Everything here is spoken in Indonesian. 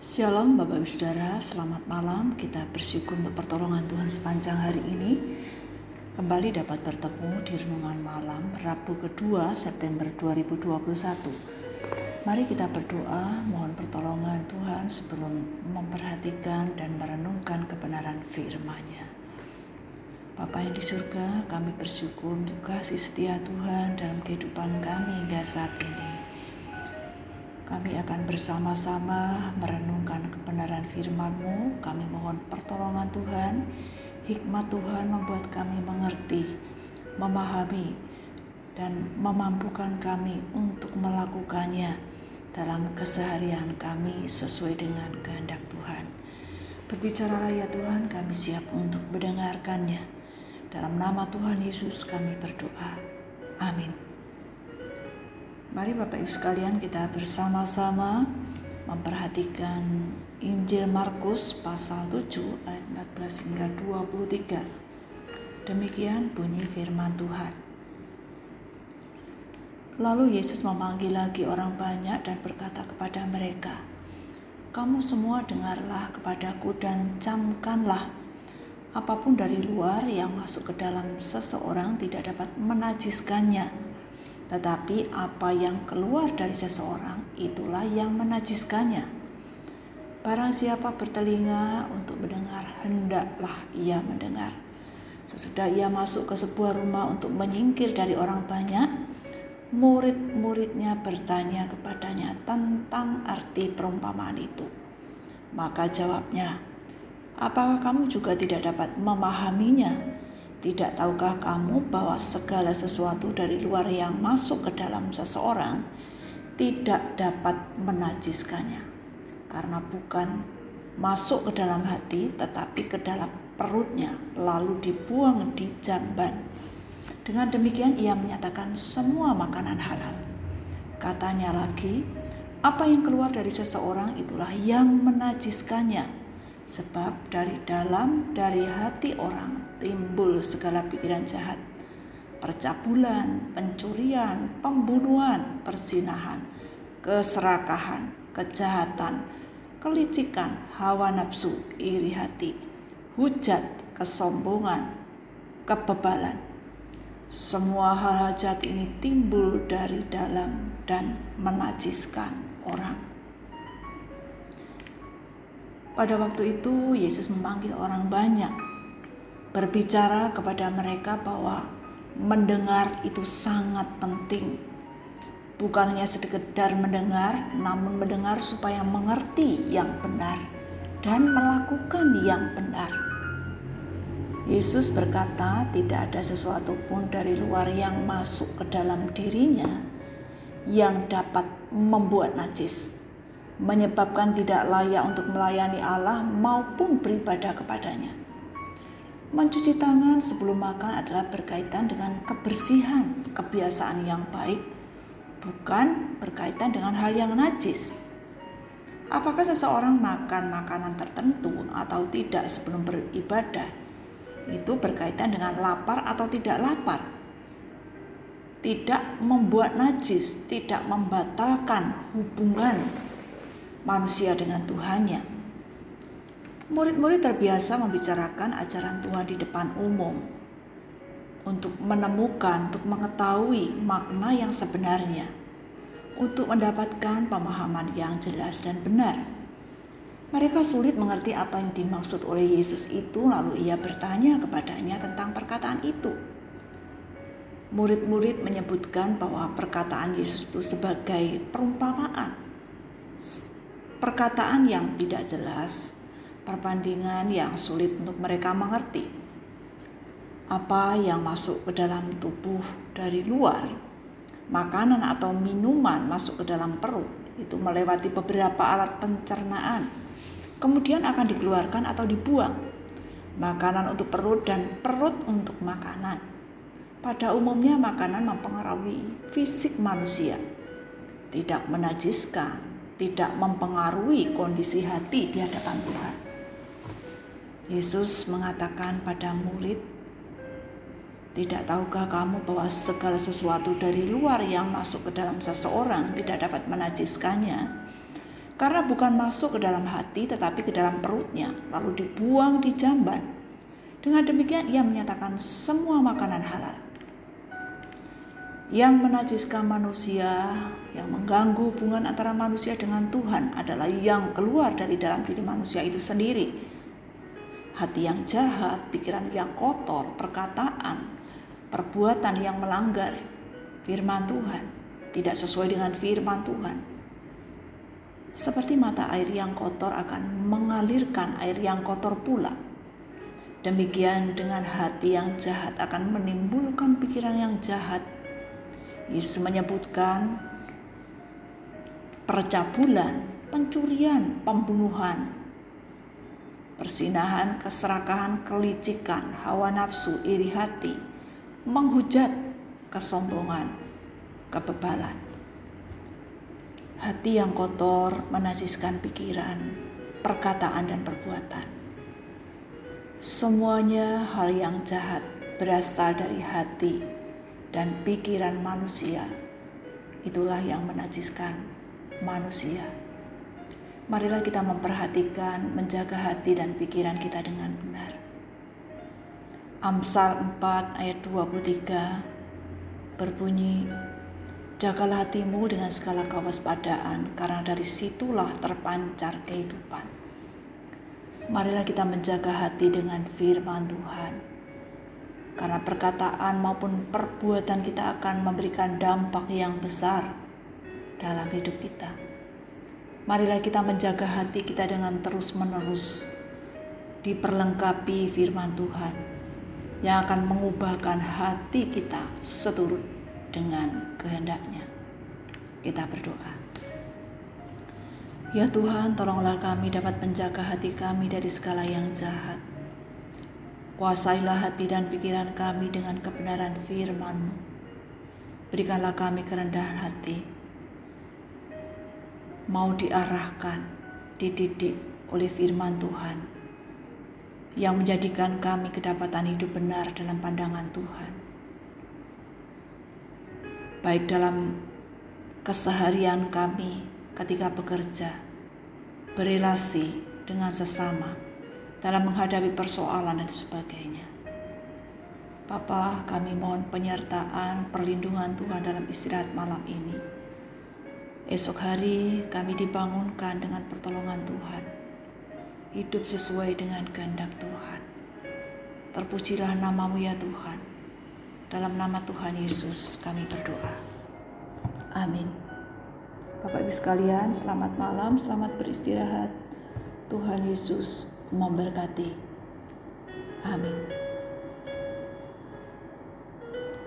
Shalom Bapak Ibu Saudara, selamat malam. Kita bersyukur untuk pertolongan Tuhan sepanjang hari ini. Kembali dapat bertemu di Renungan Malam Rabu kedua September 2021. Mari kita berdoa mohon pertolongan Tuhan sebelum memperhatikan dan merenungkan kebenaran firman-Nya. Bapa yang di surga, kami bersyukur untuk kasih setia Tuhan dalam kehidupan kami hingga saat ini. Kami akan bersama-sama merenungkan kebenaran firman-Mu. Kami mohon pertolongan Tuhan, hikmat Tuhan membuat kami mengerti, memahami, dan memampukan kami untuk melakukannya dalam keseharian kami sesuai dengan kehendak Tuhan. Berbicaralah ya Tuhan, kami siap untuk mendengarkannya. Dalam nama Tuhan Yesus kami berdoa. Amin. Mari Bapak Ibu sekalian kita bersama-sama memperhatikan Injil Markus pasal 7 ayat 14 hingga 23. Demikian bunyi firman Tuhan. Lalu Yesus memanggil lagi orang banyak dan berkata kepada mereka, "Kamu semua dengarlah kepadaku dan camkanlah. Apapun dari luar yang masuk ke dalam seseorang tidak dapat menajiskannya. Tetapi apa yang keluar dari seseorang itulah yang menajiskannya. Barang siapa bertelinga untuk mendengar, hendaklah ia mendengar. Sesudah ia masuk ke sebuah rumah untuk menyingkir dari orang banyak, murid-muridnya bertanya kepadanya tentang arti perumpamaan itu. Maka jawabnya, apakah kamu juga tidak dapat memahaminya? Tidak tahukah kamu bahwa segala sesuatu dari luar yang masuk ke dalam seseorang tidak dapat menajiskannya? Karena bukan masuk ke dalam hati tetapi ke dalam perutnya lalu dibuang di jamban. Dengan demikian ia menyatakan semua makanan halal. Katanya lagi, apa yang keluar dari seseorang itulah yang menajiskannya. Sebab dari dalam, dari hati orang timbul segala pikiran jahat, percabulan, pencurian, pembunuhan, perzinahan, keserakahan, kejahatan, kelicikan, hawa nafsu, iri hati, hujat, kesombongan, kebebalan. Semua hal-hal jahat ini timbul dari dalam dan menajiskan orang." Pada waktu itu, Yesus memanggil orang banyak, berbicara kepada mereka bahwa mendengar itu sangat penting. Bukan hanya sekedar mendengar, namun mendengar supaya mengerti yang benar dan melakukan yang benar. Yesus berkata, tidak ada sesuatu pun dari luar yang masuk ke dalam dirinya yang dapat membuat najis, menyebabkan tidak layak untuk melayani Allah maupun beribadah kepadanya. Mencuci tangan sebelum makan adalah berkaitan dengan kebersihan, kebiasaan yang baik, bukan berkaitan dengan hal yang najis. Apakah seseorang makan makanan tertentu atau tidak sebelum beribadah, itu berkaitan dengan lapar atau tidak lapar. Tidak membuat najis, tidak membatalkan hubungan manusia dengan Tuhannya. Murid-murid terbiasa membicarakan ajaran Tuhan di depan umum untuk menemukan, untuk mengetahui makna yang sebenarnya, untuk mendapatkan pemahaman yang jelas dan benar. Mereka sulit mengerti apa yang dimaksud oleh Yesus itu, lalu ia bertanya kepadanya tentang perkataan itu. Murid-murid menyebutkan bahwa perkataan Yesus itu sebagai perumpamaan, perkataan yang tidak jelas, perbandingan yang sulit untuk mereka mengerti. Apa yang masuk ke dalam tubuh dari luar, makanan atau minuman masuk ke dalam perut, itu melewati beberapa alat pencernaan, kemudian akan dikeluarkan atau dibuang. Makanan untuk perut dan perut untuk makanan. Pada umumnya makanan mempengaruhi fisik manusia, tidak menajiskan, tidak mempengaruhi kondisi hati di hadapan Tuhan. Yesus mengatakan pada murid, "Tidak tahukah kamu bahwa segala sesuatu dari luar yang masuk ke dalam seseorang tidak dapat menajiskannya? karena bukan masuk ke dalam hati tetapi ke dalam perutnya, lalu dibuang di jamban. Dengan demikian ia menyatakan semua makanan halal. Yang menajiskan manusia, yang mengganggu hubungan antara manusia dengan Tuhan adalah yang keluar dari dalam diri manusia itu sendiri. Hati yang jahat, pikiran yang kotor, perkataan, perbuatan yang melanggar firman Tuhan, tidak sesuai dengan firman Tuhan. Seperti mata air yang kotor akan mengalirkan air yang kotor pula. Demikian dengan hati yang jahat akan menimbulkan pikiran yang jahat. Yesus menyebutkan percabulan, pencurian, pembunuhan, persinahan, keserakahan, kelicikan, hawa nafsu, iri hati, menghujat, kesombongan, kebebalan. Hati yang kotor menajiskan pikiran, perkataan, dan perbuatan. Semuanya hal yang jahat berasal dari hati dan pikiran manusia. Itulah yang menajiskan manusia. Marilah kita memperhatikan, menjaga hati dan pikiran kita dengan benar. Amsal 4 ayat 23 berbunyi, "Jagalah hatimu dengan segala kewaspadaan, karena dari situlah terpancar kehidupan." Marilah kita menjaga hati dengan firman Tuhan. Karena perkataan maupun perbuatan kita akan memberikan dampak yang besar dalam hidup kita. Marilah kita menjaga hati kita dengan terus-menerus diperlengkapi firman Tuhan yang akan mengubahkan hati kita seturut dengan kehendaknya. Kita berdoa. Ya Tuhan, tolonglah kami dapat menjaga hati kami dari segala yang jahat. Kuasailah hati dan pikiran kami dengan kebenaran firman-Mu. Berikanlah kami kerendahan hati, mau diarahkan, dididik oleh firman Tuhan, yang menjadikan kami kedapatan hidup benar dalam pandangan Tuhan. Baik dalam keseharian kami ketika bekerja, berelasi dengan sesama, dalam menghadapi persoalan dan sebagainya. Bapa, kami mohon penyertaan, perlindungan Tuhan dalam istirahat malam ini. Esok hari kami dibangunkan dengan pertolongan Tuhan. Hidup sesuai dengan kehendak Tuhan. Terpujilah nama-Mu ya Tuhan. Dalam nama Tuhan Yesus kami berdoa. Amin. Bapak Ibu sekalian, selamat malam, selamat beristirahat. Tuhan Yesus memberkati. Amin.